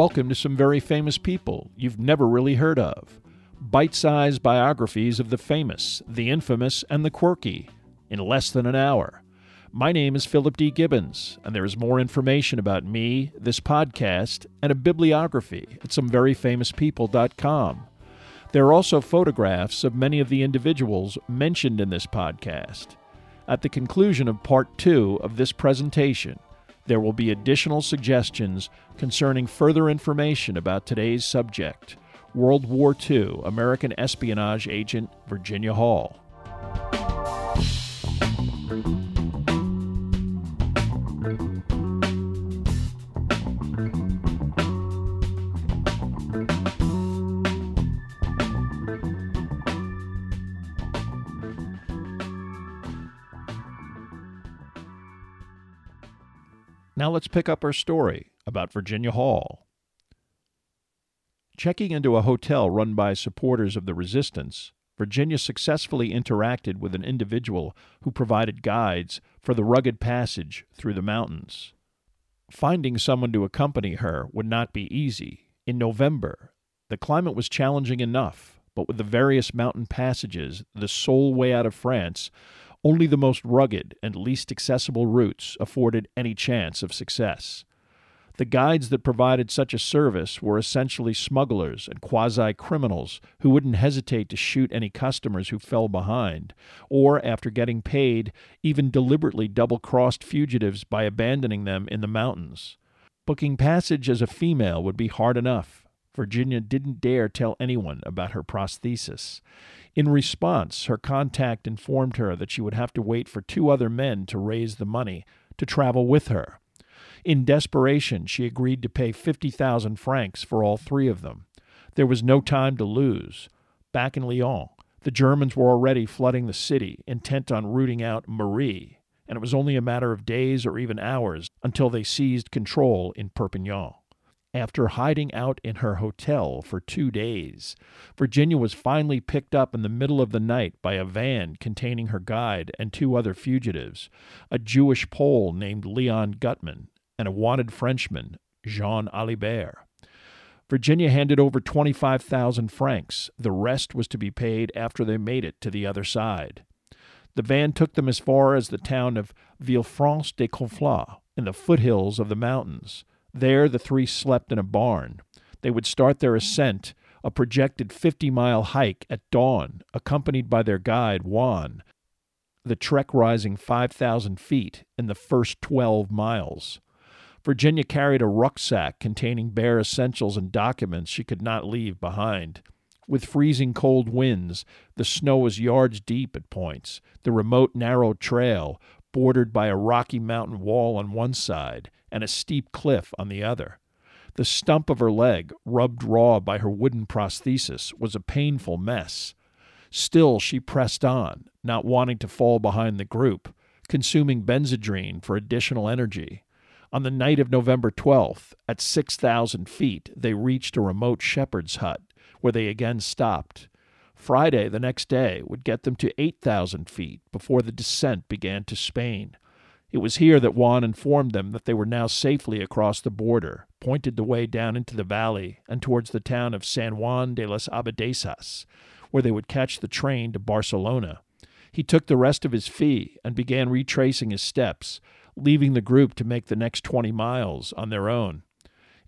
Welcome to some very famous people you've never really heard of. Bite-sized biographies of the famous, the infamous, and the quirky in less than an hour. My name is Philip D. Gibbons, and there is more information about me, this podcast, and a bibliography at someveryfamouspeople.com. There are also photographs of many of the individuals mentioned in this podcast. At the conclusion of Part 2 of this presentation, there will be additional suggestions concerning further information about today's subject, World War II American espionage agent Virginia Hall. Now let's pick up our story about Virginia Hall. Checking into a hotel run by supporters of the resistance, Virginia successfully interacted with an individual who provided guides for the rugged passage through the mountains. Finding someone to accompany her would not be easy. In November, the climate was challenging enough, but with the various mountain passages, the sole way out of France, only the most rugged and least accessible routes afforded any chance of success. The guides that provided such a service were essentially smugglers and quasi-criminals who wouldn't hesitate to shoot any customers who fell behind, or, after getting paid, even deliberately double-crossed fugitives by abandoning them in the mountains. Booking passage as a female would be hard enough. Virginia didn't dare tell anyone about her prosthesis. In response, her contact informed her that she would have to wait for two other men to raise the money to travel with her. In desperation, she agreed to pay 50,000 francs for all three of them. There was no time to lose. Back in Lyon, the Germans were already flooding the city, intent on rooting out Marie, and it was only a matter of days or even hours until they seized control in Perpignan. After hiding out in her hotel for 2 days, Virginia was finally picked up in the middle of the night by a van containing her guide and two other fugitives, a Jewish Pole named Leon Gutman and a wanted Frenchman, Jean Alibert. Virginia handed over 25,000 francs. The rest was to be paid after they made it to the other side. The van took them as far as the town of Villefranche-de-Conflans in the foothills of the mountains. There, the three slept in a barn. They would start their ascent, a projected 50-mile hike at dawn, accompanied by their guide, Juan, the trek rising 5,000 feet in the first 12 miles. Virginia carried a rucksack containing bare essentials and documents she could not leave behind. With freezing cold winds, the snow was yards deep at points, the remote, narrow trail bordered by a rocky mountain wall on one side and a steep cliff on the other. The stump of her leg, rubbed raw by her wooden prosthesis, was a painful mess. Still, she pressed on, not wanting to fall behind the group, consuming benzodrine for additional energy. On the night of November 12th, at 6,000 feet, they reached a remote shepherd's hut, where they again stopped. Friday, the next day, would get them to 8,000 feet before the descent began to Spain. It was here that Juan informed them that they were now safely across the border, pointed the way down into the valley and towards the town of San Juan de las Abadesas, where they would catch the train to Barcelona. He took the rest of his fee and began retracing his steps, leaving the group to make the next 20 miles on their own.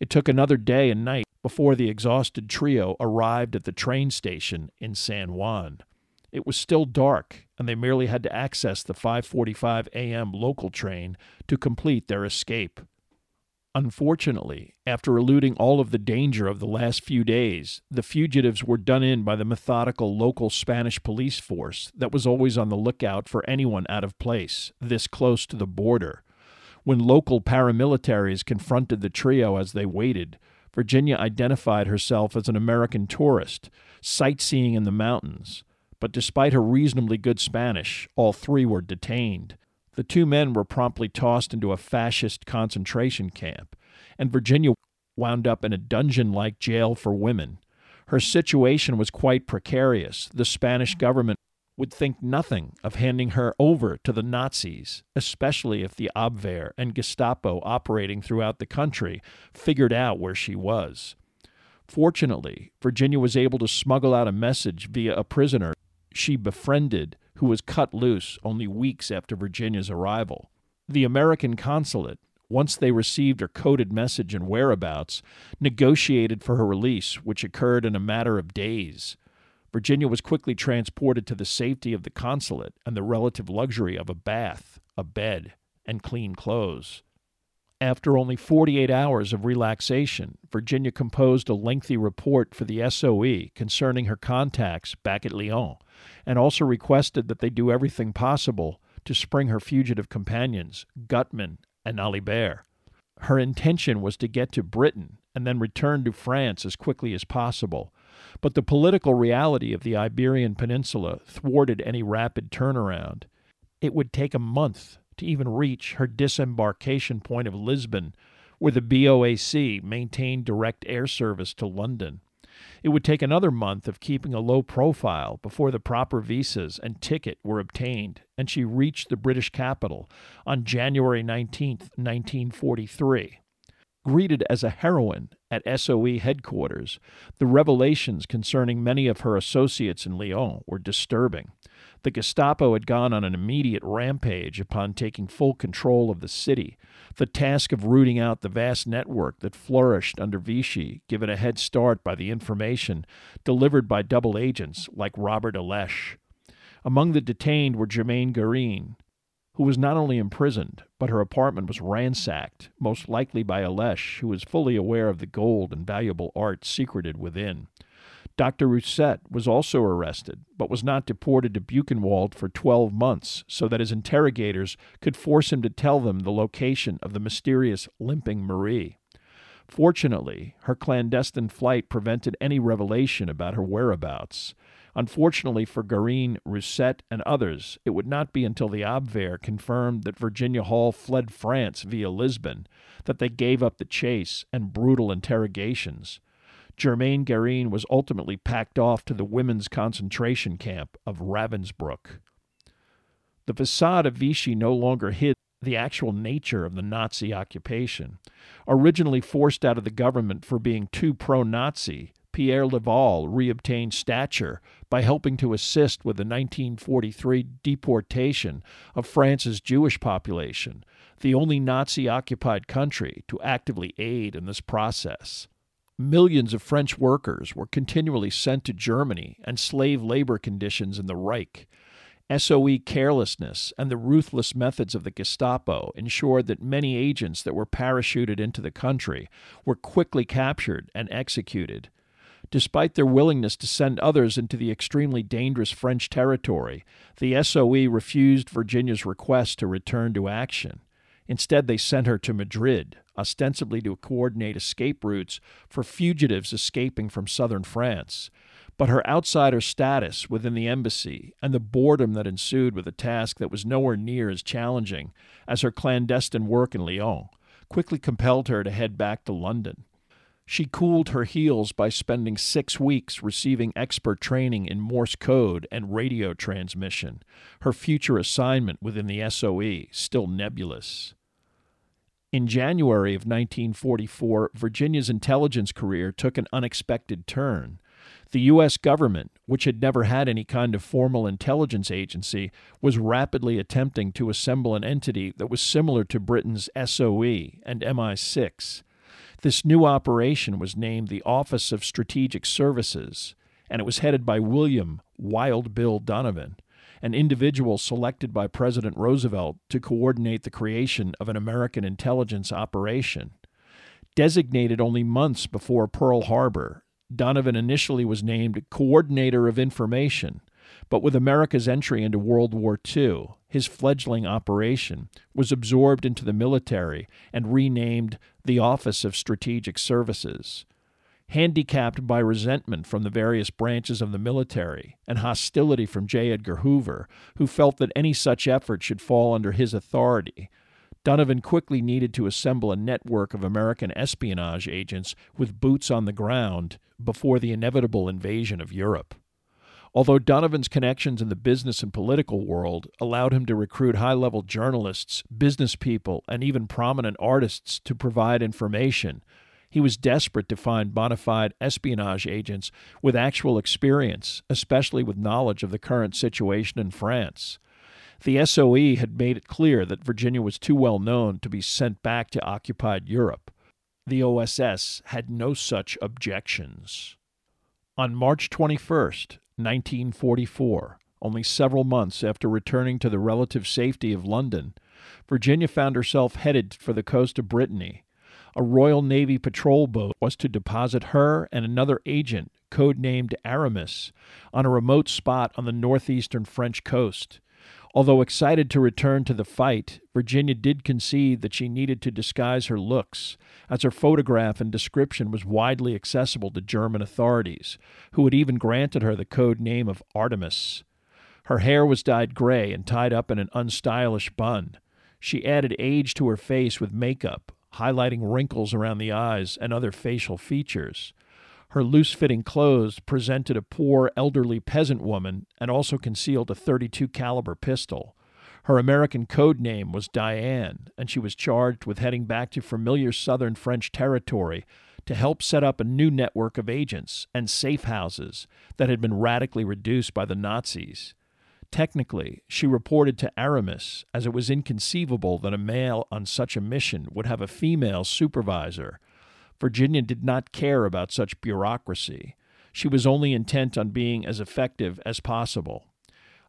It took another day and night before the exhausted trio arrived at the train station in San Juan. It was still dark, and they merely had to access the 5:45 a.m. local train to complete their escape. Unfortunately, after eluding all of the danger of the last few days, the fugitives were done in by the methodical local Spanish police force that was always on the lookout for anyone out of place, this close to the border. When local paramilitaries confronted the trio as they waited, Virginia identified herself as an American tourist, sightseeing in the mountains. But despite her reasonably good Spanish, all three were detained. The two men were promptly tossed into a fascist concentration camp, and Virginia wound up in a dungeon-like jail for women. Her situation was quite precarious. The Spanish government would think nothing of handing her over to the Nazis, especially if the Abwehr and Gestapo operating throughout the country figured out where she was. Fortunately, Virginia was able to smuggle out a message via a prisoner she befriended who was cut loose only weeks after Virginia's arrival. The American consulate, once they received her coded message and whereabouts, negotiated for her release, which occurred in a matter of days. Virginia was quickly transported to the safety of the consulate and the relative luxury of a bath, a bed, and clean clothes. After only 48 hours of relaxation, Virginia composed a lengthy report for the SOE concerning her contacts back at Lyon, and also requested that they do everything possible to spring her fugitive companions, Gutman and Alibert. Her intention was to get to Britain and then return to France as quickly as possible, but the political reality of the Iberian Peninsula thwarted any rapid turnaround. It would take a month to even reach her disembarkation point of Lisbon, where the BOAC maintained direct air service to London. It would take another month of keeping a low profile before the proper visas and ticket were obtained, and she reached the British capital on January 19, 1943. Greeted as a heroine at SOE headquarters, the revelations concerning many of her associates in Lyon were disturbing. The Gestapo had gone on an immediate rampage upon taking full control of the city, the task of rooting out the vast network that flourished under Vichy, given a head start by the information delivered by double agents like Robert Alesch. Among the detained were Germaine Guérin, who was not only imprisoned, but her apartment was ransacked, most likely by Alesch, who was fully aware of the gold and valuable art secreted within. Dr. Rousset was also arrested, but was not deported to Buchenwald for 12 months, so that his interrogators could force him to tell them the location of the mysterious limping Marie. Fortunately, her clandestine flight prevented any revelation about her whereabouts. Unfortunately for Guérin, Rousset, and others, it would not be until the Abwehr confirmed that Virginia Hall fled France via Lisbon that they gave up the chase and brutal interrogations. Germaine Guérin was ultimately packed off to the women's concentration camp of Ravensbrück. The facade of Vichy no longer hid the actual nature of the Nazi occupation. Originally forced out of the government for being too pro-Nazi, Pierre Laval reobtained stature by helping to assist with the 1943 deportation of France's Jewish population, the only Nazi-occupied country to actively aid in this process. Millions of French workers were continually sent to Germany and slave labor conditions in the Reich. SOE carelessness and the ruthless methods of the Gestapo ensured that many agents that were parachuted into the country were quickly captured and executed. Despite their willingness to send others into the extremely dangerous French territory, the SOE refused Virginia's request to return to action. Instead, they sent her to Madrid, ostensibly to coordinate escape routes for fugitives escaping from southern France. But her outsider status within the embassy and the boredom that ensued with a task that was nowhere near as challenging as her clandestine work in Lyon quickly compelled her to head back to London. She cooled her heels by spending 6 weeks receiving expert training in Morse code and radio transmission, her future assignment within the SOE still nebulous. In January of 1944, Virginia's intelligence career took an unexpected turn. The U.S. government, which had never had any kind of formal intelligence agency, was rapidly attempting to assemble an entity that was similar to Britain's SOE and MI6. This new operation was named the Office of Strategic Services, and it was headed by William "Wild Bill" Donovan, an individual selected by President Roosevelt to coordinate the creation of an American intelligence operation. Designated only months before Pearl Harbor, Donovan initially was named Coordinator of Information, but with America's entry into World War II, his fledgling operation was absorbed into the military and renamed the Office of Strategic Services. Handicapped by resentment from the various branches of the military and hostility from J. Edgar Hoover, who felt that any such effort should fall under his authority, Donovan quickly needed to assemble a network of American espionage agents with boots on the ground before the inevitable invasion of Europe. although Donovan's connections in the business and political world allowed him to recruit high-level journalists, business people, and even prominent artists to provide information, he was desperate to find bona fide espionage agents with actual experience, especially with knowledge of the current situation in France. The SOE had made it clear that Virginia was too well known to be sent back to occupied Europe. The OSS had no such objections. On March 21st, 1944, only several months after returning to the relative safety of London, Virginia found herself headed for the coast of Brittany. A Royal Navy patrol boat was to deposit her and another agent, codenamed Aramis, on a remote spot on the northeastern French coast. Although excited to return to the fight, Virginia did concede that she needed to disguise her looks, as her photograph and description was widely accessible to German authorities, who had even granted her the code name of Artemis. Her hair was dyed gray and tied up in an unstylish bun. She added age to her face with makeup, highlighting wrinkles around the eyes and other facial features. Her loose-fitting clothes presented a poor, elderly peasant woman and also concealed a .32 caliber pistol. Her American code name was Diane, and she was charged with heading back to familiar southern French territory to help set up a new network of agents and safe houses that had been radically reduced by the Nazis. Technically, she reported to Aramis, as it was inconceivable that a male on such a mission would have a female supervisor. Virginia did not care about such bureaucracy. She was only intent on being as effective as possible.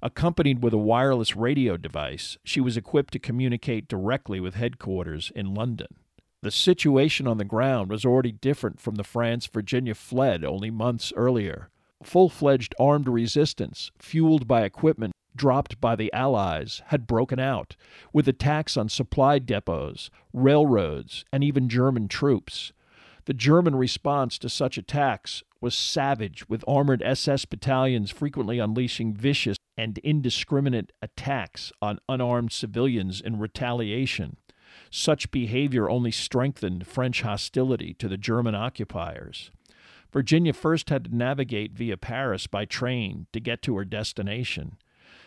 Accompanied with a wireless radio device, she was equipped to communicate directly with headquarters in London. The situation on the ground was already different from the France Virginia fled only months earlier. Full-fledged armed resistance, fueled by equipment dropped by the Allies, had broken out, with attacks on supply depots, railroads, and even German troops. The German response to such attacks was savage, with armored SS battalions frequently unleashing vicious and indiscriminate attacks on unarmed civilians in retaliation. Such behavior only strengthened French hostility to the German occupiers. Virginia first had to navigate via Paris by train to get to her destination.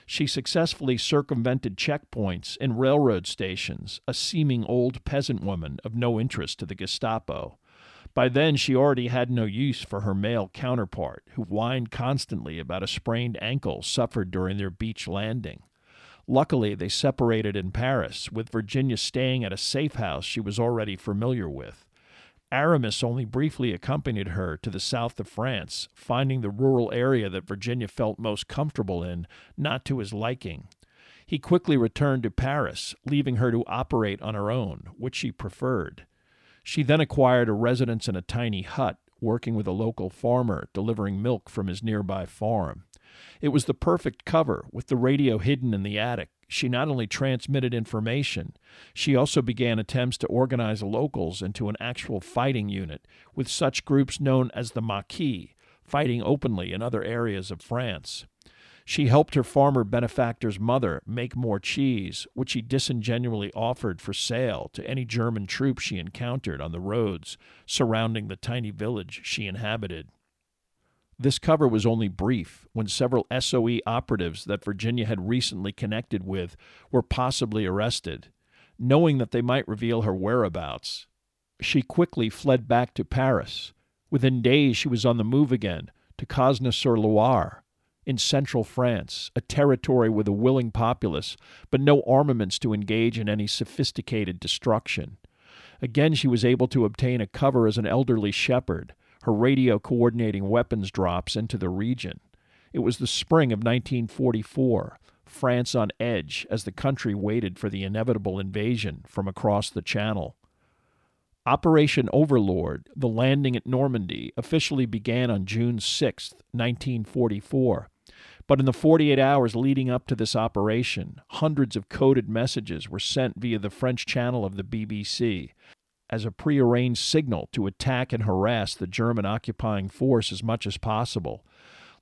She successfully circumvented checkpoints in railroad stations, a seeming old peasant woman of no interest to the Gestapo. By then, she already had no use for her male counterpart, who whined constantly about a sprained ankle suffered during their beach landing. Luckily, they separated in Paris, with Virginia staying at a safe house she was already familiar with. Aramis only briefly accompanied her to the south of France, finding the rural area that Virginia felt most comfortable in not to his liking. He quickly returned to Paris, leaving her to operate on her own, which she preferred. She then acquired a residence in a tiny hut, working with a local farmer, delivering milk from his nearby farm. It was the perfect cover, with the radio hidden in the attic. She not only transmitted information, she also began attempts to organize locals into an actual fighting unit, with such groups known as the Maquis, fighting openly in other areas of France. She helped her farmer benefactor's mother make more cheese, which she disingenuously offered for sale to any German troops she encountered on the roads surrounding the tiny village she inhabited. This cover was only brief, when several SOE operatives that Virginia had recently connected with were possibly arrested. Knowing that they might reveal her whereabouts, she quickly fled back to Paris. Within days, she was on the move again to Cosne-sur-Loire, in central France, a territory with a willing populace, but no armaments to engage in any sophisticated destruction. Again, she was able to obtain a cover as an elderly shepherd, her radio coordinating weapons drops into the region. It was the spring of 1944, France on edge as the country waited for the inevitable invasion from across the Channel. Operation Overlord, the landing at Normandy, officially began on June 6, 1944. But in the 48 hours leading up to this operation, hundreds of coded messages were sent via the French channel of the BBC, as a prearranged signal to attack and harass the German occupying force as much as possible.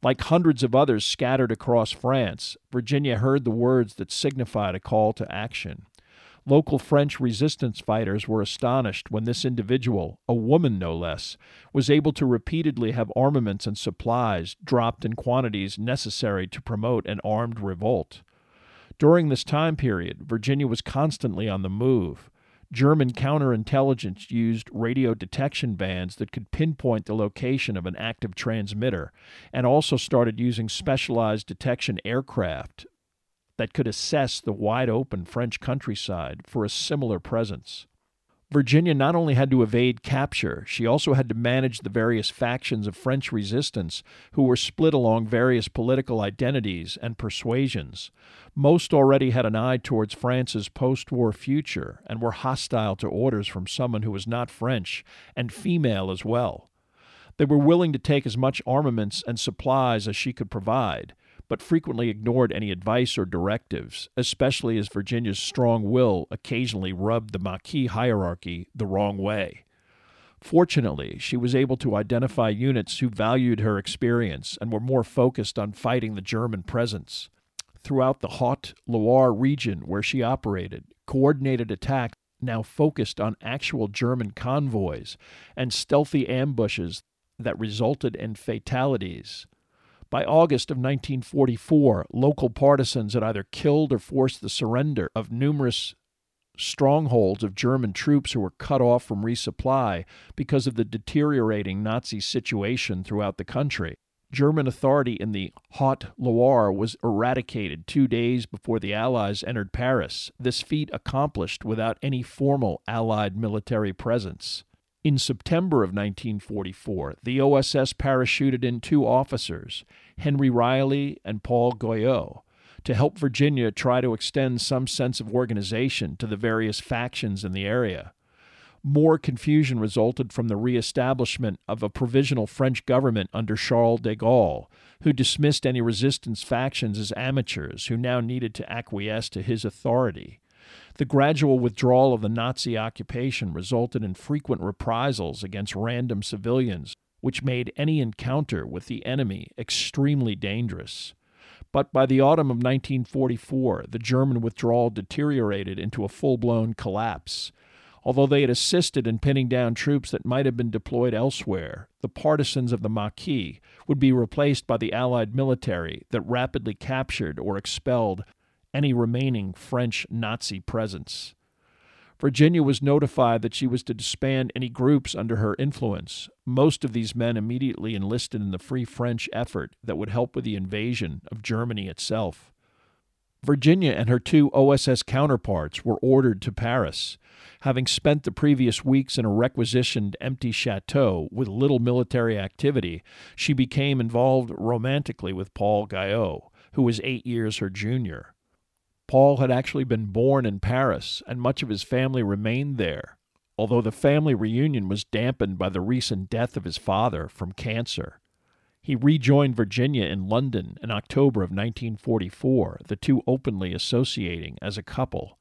Like hundreds of others scattered across France, Virginia heard the words that signified a call to action. Local French resistance fighters were astonished when this individual, a woman no less, was able to repeatedly have armaments and supplies dropped in quantities necessary to promote an armed revolt. During this time period, Virginia was constantly on the move. German counterintelligence used radio detection bands that could pinpoint the location of an active transmitter, and also started using specialized detection aircraft that could assess the wide-open French countryside for a similar presence. Virginia not only had to evade capture, she also had to manage the various factions of French resistance who were split along various political identities and persuasions. Most already had an eye towards France's post-war future and were hostile to orders from someone who was not French, and female as well. They were willing to take as much armaments and supplies as she could provide, but frequently ignored any advice or directives, especially as Virginia's strong will occasionally rubbed the Maquis hierarchy the wrong way. Fortunately, she was able to identify units who valued her experience and were more focused on fighting the German presence. Throughout the Haute Loire region where she operated, coordinated attacks now focused on actual German convoys and stealthy ambushes that resulted in fatalities. By August of 1944, local partisans had either killed or forced the surrender of numerous strongholds of German troops who were cut off from resupply because of the deteriorating Nazi situation throughout the country. German authority in the Haute Loire was eradicated 2 days before the Allies entered Paris, this feat accomplished without any formal Allied military presence. In September of 1944, the OSS parachuted in 2 officers, Henry Riley and Paul Goillot, to help Virginia try to extend some sense of organization to the various factions in the area. More confusion resulted from the reestablishment of a provisional French government under Charles de Gaulle, who dismissed any resistance factions as amateurs who now needed to acquiesce to his authority. The gradual withdrawal of the Nazi occupation resulted in frequent reprisals against random civilians, which made any encounter with the enemy extremely dangerous. But by the autumn of 1944, the German withdrawal deteriorated into a full-blown collapse. Although they had assisted in pinning down troops that might have been deployed elsewhere, the partisans of the Maquis would be replaced by the Allied military that rapidly captured or expelled any remaining French Nazi presence. Virginia was notified that she was to disband any groups under her influence. Most of these men immediately enlisted in the Free French effort that would help with the invasion of Germany itself. Virginia and her 2 OSS counterparts were ordered to Paris. Having spent the previous weeks in a requisitioned empty chateau with little military activity, she became involved romantically with Paul Goillot, who was 8 years her junior. Paul had actually been born in Paris, and much of his family remained there, although the family reunion was dampened by the recent death of his father from cancer. He rejoined Virginia in London in October of 1944, the two openly associating as a couple.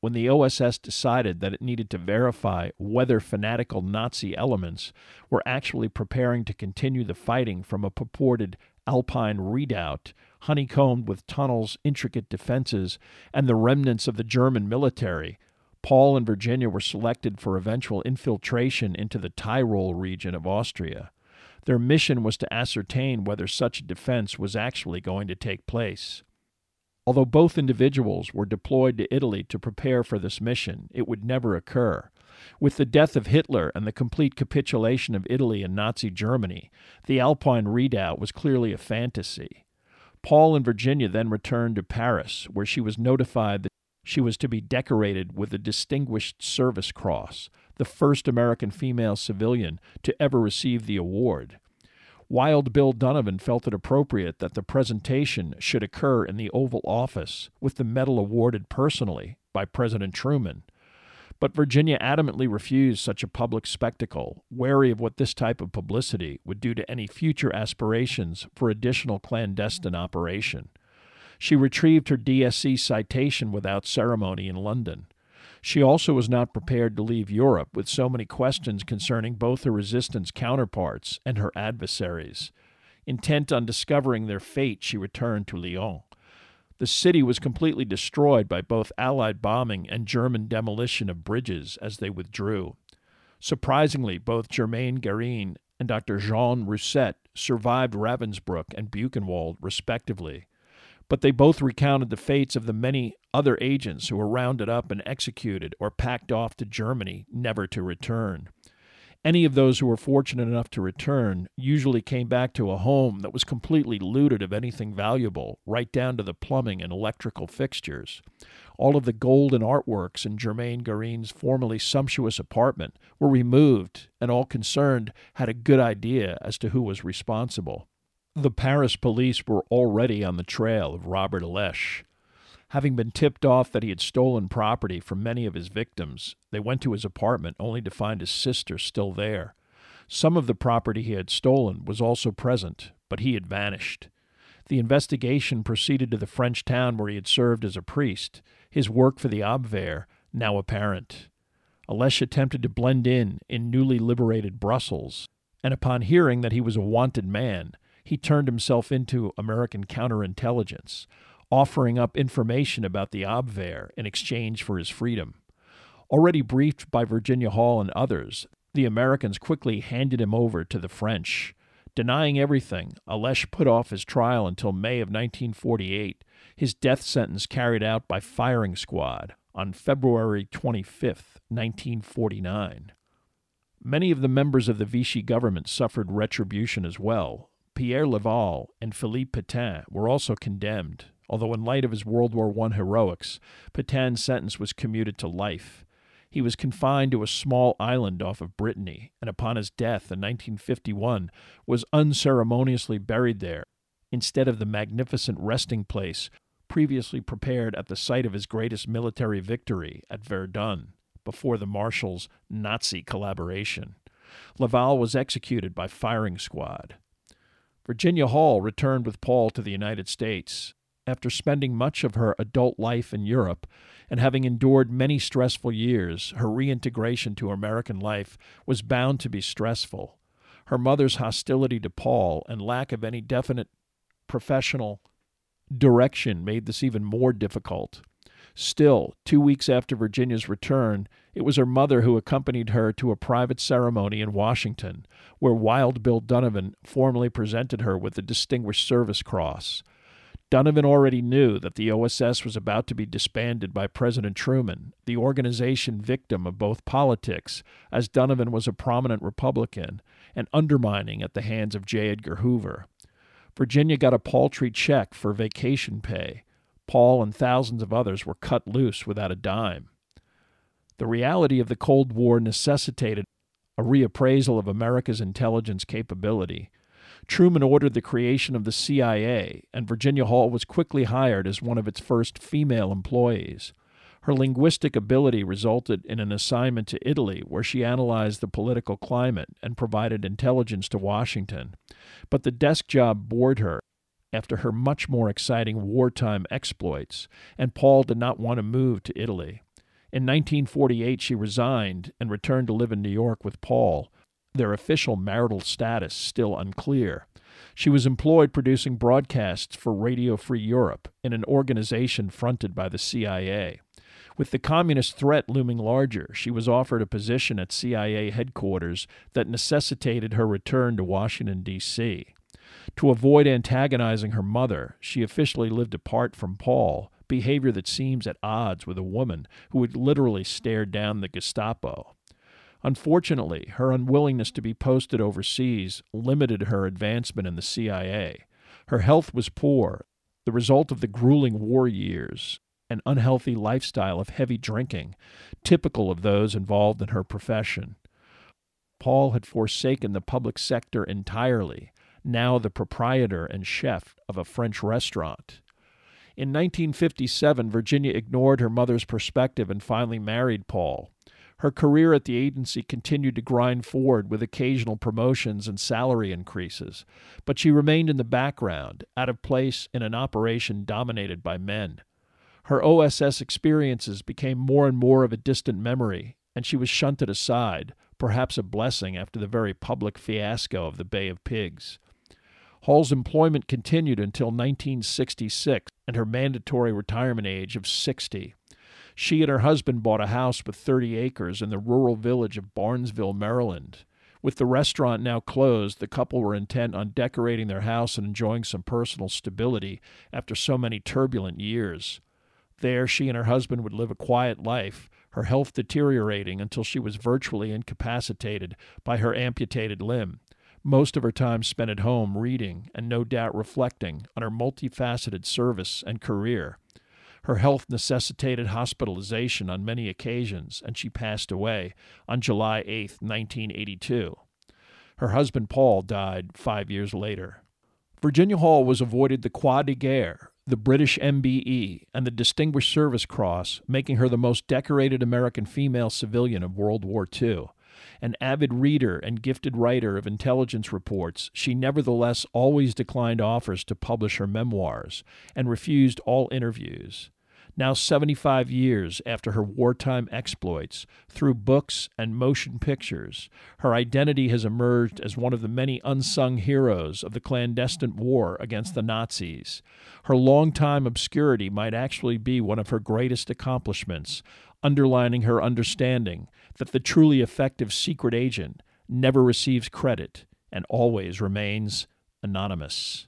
When the OSS decided that it needed to verify whether fanatical Nazi elements were actually preparing to continue the fighting from a purported Alpine redoubt, honeycombed with tunnels, intricate defenses, and the remnants of the German military, Paul and Virginia were selected for eventual infiltration into the Tyrol region of Austria. Their mission was to ascertain whether such a defense was actually going to take place. Although both individuals were deployed to Italy to prepare for this mission, it would never occur. With the death of Hitler and the complete capitulation of Italy and Nazi Germany, the Alpine redoubt was clearly a fantasy. Paul and Virginia then returned to Paris, where she was notified that she was to be decorated with the Distinguished Service Cross, the first American female civilian to ever receive the award. Wild Bill Donovan felt it appropriate that the presentation should occur in the Oval Office, with the medal awarded personally by President Truman. But Virginia adamantly refused such a public spectacle, wary of what this type of publicity would do to any future aspirations for additional clandestine operation. She retrieved her DSC citation without ceremony in London. She also was not prepared to leave Europe with so many questions concerning both her resistance counterparts and her adversaries. Intent on discovering their fate, she returned to Lyon. The city was completely destroyed by both Allied bombing and German demolition of bridges as they withdrew. Surprisingly, both Germaine Guérin and Dr. Jean Rousset survived Ravensbrück and Buchenwald, respectively, but they both recounted the fates of the many other agents who were rounded up and executed or packed off to Germany, never to return. Any of those who were fortunate enough to return usually came back to a home that was completely looted of anything valuable, right down to the plumbing and electrical fixtures. All of the gold and artworks in Germaine Guérin's formerly sumptuous apartment were removed, and all concerned had a good idea as to who was responsible. The Paris police were already on the trail of Robert Alesch. Having been tipped off that he had stolen property from many of his victims, they went to his apartment only to find his sister still there. Some of the property he had stolen was also present, but he had vanished. The investigation proceeded to the French town where he had served as a priest, his work for the Abwehr now apparent. Alesch attempted to blend in newly liberated Brussels, and upon hearing that he was a wanted man, he turned himself into American counterintelligence, offering up information about the Abwehr in exchange for his freedom. Already briefed by Virginia Hall and others, the Americans quickly handed him over to the French. Denying everything, Alesch put off his trial until May of 1948, his death sentence carried out by firing squad on February 25, 1949. Many of the members of the Vichy government suffered retribution as well. Pierre Laval and Philippe Pétain were also condemned, although in light of his World War I heroics, Pétain's sentence was commuted to life. He was confined to a small island off of Brittany, and upon his death in 1951 was unceremoniously buried there, instead of the magnificent resting place previously prepared at the site of his greatest military victory at Verdun, before the Marshal's Nazi collaboration. Laval was executed by firing squad. Virginia Hall returned with Paul to the United States. After spending much of her adult life in Europe and having endured many stressful years, her reintegration to American life was bound to be stressful. Her mother's hostility to Paul and lack of any definite professional direction made this even more difficult. Still, 2 weeks after Virginia's return, it was her mother who accompanied her to a private ceremony in Washington, where Wild Bill Donovan formally presented her with the Distinguished Service Cross. Donovan already knew that the OSS was about to be disbanded by President Truman, the organization victim of both politics, as Donovan was a prominent Republican, and undermining at the hands of J. Edgar Hoover. Virginia got a paltry check for vacation pay. Paul and thousands of others were cut loose without a dime. The reality of the Cold War necessitated a reappraisal of America's intelligence capability. Truman ordered the creation of the CIA, and Virginia Hall was quickly hired as one of its first female employees. Her linguistic ability resulted in an assignment to Italy, where she analyzed the political climate and provided intelligence to Washington. But the desk job bored her after her much more exciting wartime exploits, and Paul did not want to move to Italy. In 1948, she resigned and returned to live in New York with Paul, their official marital status still unclear. She was employed producing broadcasts for Radio Free Europe in an organization fronted by the CIA. With the communist threat looming larger, she was offered a position at CIA headquarters that necessitated her return to Washington, D.C. To avoid antagonizing her mother, she officially lived apart from Paul, behavior that seems at odds with a woman who would literally stare down the Gestapo. Unfortunately, her unwillingness to be posted overseas limited her advancement in the CIA. Her health was poor, the result of the grueling war years, an unhealthy lifestyle of heavy drinking, typical of those involved in her profession. Paul had forsaken the public sector entirely, now the proprietor and chef of a French restaurant. In 1957, Virginia ignored her mother's perspective and finally married Paul. Her career at the agency continued to grind forward with occasional promotions and salary increases, but she remained in the background, out of place in an operation dominated by men. Her OSS experiences became more and more of a distant memory, and she was shunted aside, perhaps a blessing after the very public fiasco of the Bay of Pigs. Hall's employment continued until 1966 and her mandatory retirement age of 60. She and her husband bought a house with 30 acres in the rural village of Barnesville, Maryland. With the restaurant now closed, the couple were intent on decorating their house and enjoying some personal stability after so many turbulent years. There, she and her husband would live a quiet life, her health deteriorating until she was virtually incapacitated by her amputated limb. Most of her time spent at home reading and no doubt reflecting on her multifaceted service and career. Her health necessitated hospitalization on many occasions, and she passed away on July 8, 1982. Her husband Paul died 5 years later. Virginia Hall was awarded the Croix de Guerre, the British MBE, and the Distinguished Service Cross, making her the most decorated American female civilian of World War II. An avid reader and gifted writer of intelligence reports, she nevertheless always declined offers to publish her memoirs and refused all interviews. Now 75 years after her wartime exploits, through books and motion pictures, her identity has emerged as one of the many unsung heroes of the clandestine war against the Nazis. Her long-time obscurity might actually be one of her greatest accomplishments, underlining her understanding that the truly effective secret agent never receives credit and always remains anonymous.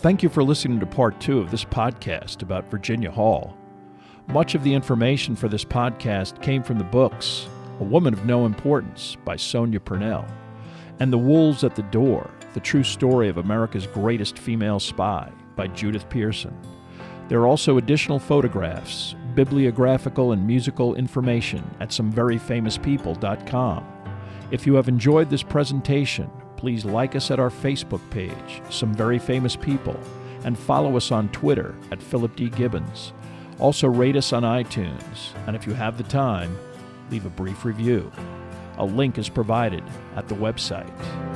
Thank you for listening to part 2 of this podcast about Virginia Hall. Much of the information for this podcast came from the books A Woman of No Importance by Sonia Purnell and The Wolves at the Door, The True Story of America's Greatest Female Spy by Judith Pearson. There are also additional photographs, bibliographical and musical information at someveryfamouspeople.com. If you have enjoyed this presentation, please like us at our Facebook page, Some Very Famous People, and follow us on Twitter at Philip D. Gibbons. Also rate us on iTunes, and if you have the time, leave a brief review. A link is provided at the website.